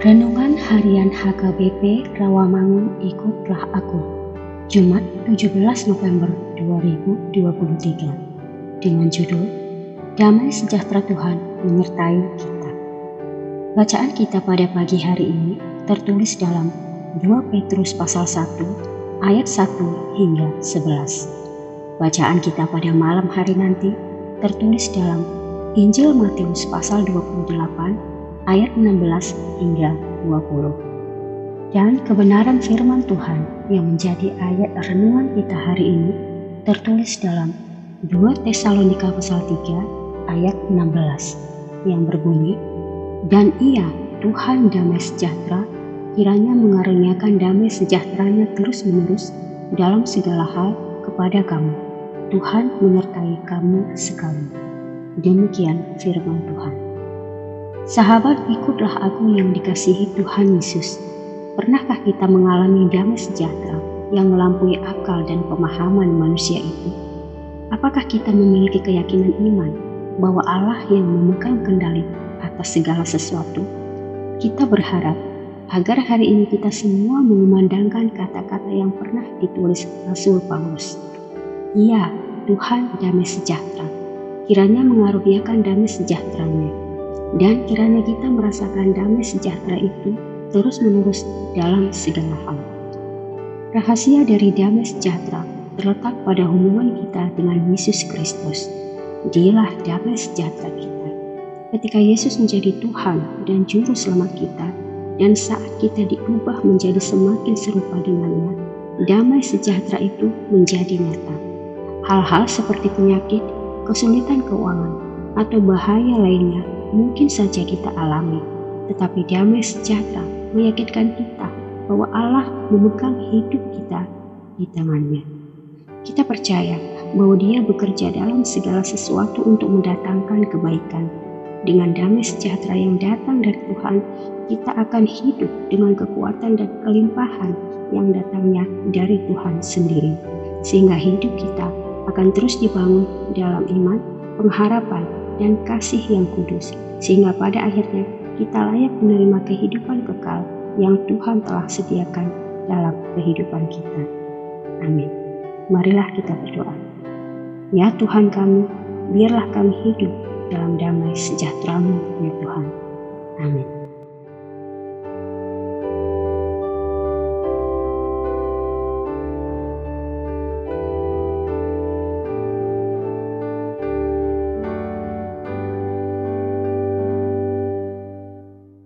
Renungan Harian HKBP Rawamangun Ikutlah Aku, Jumat 17 November 2023, dengan judul Damai Sejahtera Tuhan Menyertai Kita. Bacaan kita pada pagi hari ini tertulis dalam 2 Petrus pasal 1 ayat 1 hingga 11. Bacaan kita pada malam hari nanti tertulis dalam Injil Matius pasal 28 ayat 16 hingga 20. Dan kebenaran firman Tuhan yang menjadi ayat renungan kita hari ini tertulis dalam 2 Tesalonika pasal 3 ayat 16 yang berbunyi, "Dan Ia, Tuhan damai sejahtera, kiranya mengaruniakan damai sejahteranya terus-menerus dalam segala hal kepada kamu. Tuhan menyertai kamu sekali." Demikian firman Tuhan. Sahabat, ikutlah aku yang dikasihi Tuhan Yesus. Pernahkah kita mengalami damai sejahtera yang melampaui akal dan pemahaman manusia itu? Apakah kita memiliki keyakinan iman bahwa Allah yang memegang kendali atas segala sesuatu? Kita berharap agar hari ini kita semua mengumandangkan kata-kata yang pernah ditulis Rasul Paulus. Ia, Tuhan damai sejahtera, kiranya mengaruniakan damai sejahteranya. Dan kiranya kita merasakan damai sejahtera itu terus-menerus dalam segala hal. Rahasia dari damai sejahtera terletak pada hubungan kita dengan Yesus Kristus. Dialah damai sejahtera kita. Ketika Yesus menjadi Tuhan dan Juru Selamat kita, dan saat kita diubah menjadi semakin serupa dengannya, damai sejahtera itu menjadi nyata. Hal-hal seperti penyakit, kesulitan keuangan, atau bahaya lainnya mungkin saja kita alami, tetapi damai sejahtera meyakinkan kita bahwa Allah memegang hidup kita di tangannya. Kita percaya bahwa Dia bekerja dalam segala sesuatu untuk mendatangkan kebaikan. Dengan damai sejahtera yang datang dari Tuhan, kita akan hidup dengan kekuatan dan kelimpahan yang datangnya dari Tuhan sendiri, sehingga hidup kita akan terus dibangun dalam iman, pengharapan, dan kasih yang kudus, sehingga pada akhirnya kita layak menerima kehidupan kekal yang Tuhan telah sediakan dalam kehidupan kita. Amin. Marilah kita berdoa. Ya Tuhan kami, biarlah kami hidup dalam damai sejahtera-Mu, ya Tuhan. Amin.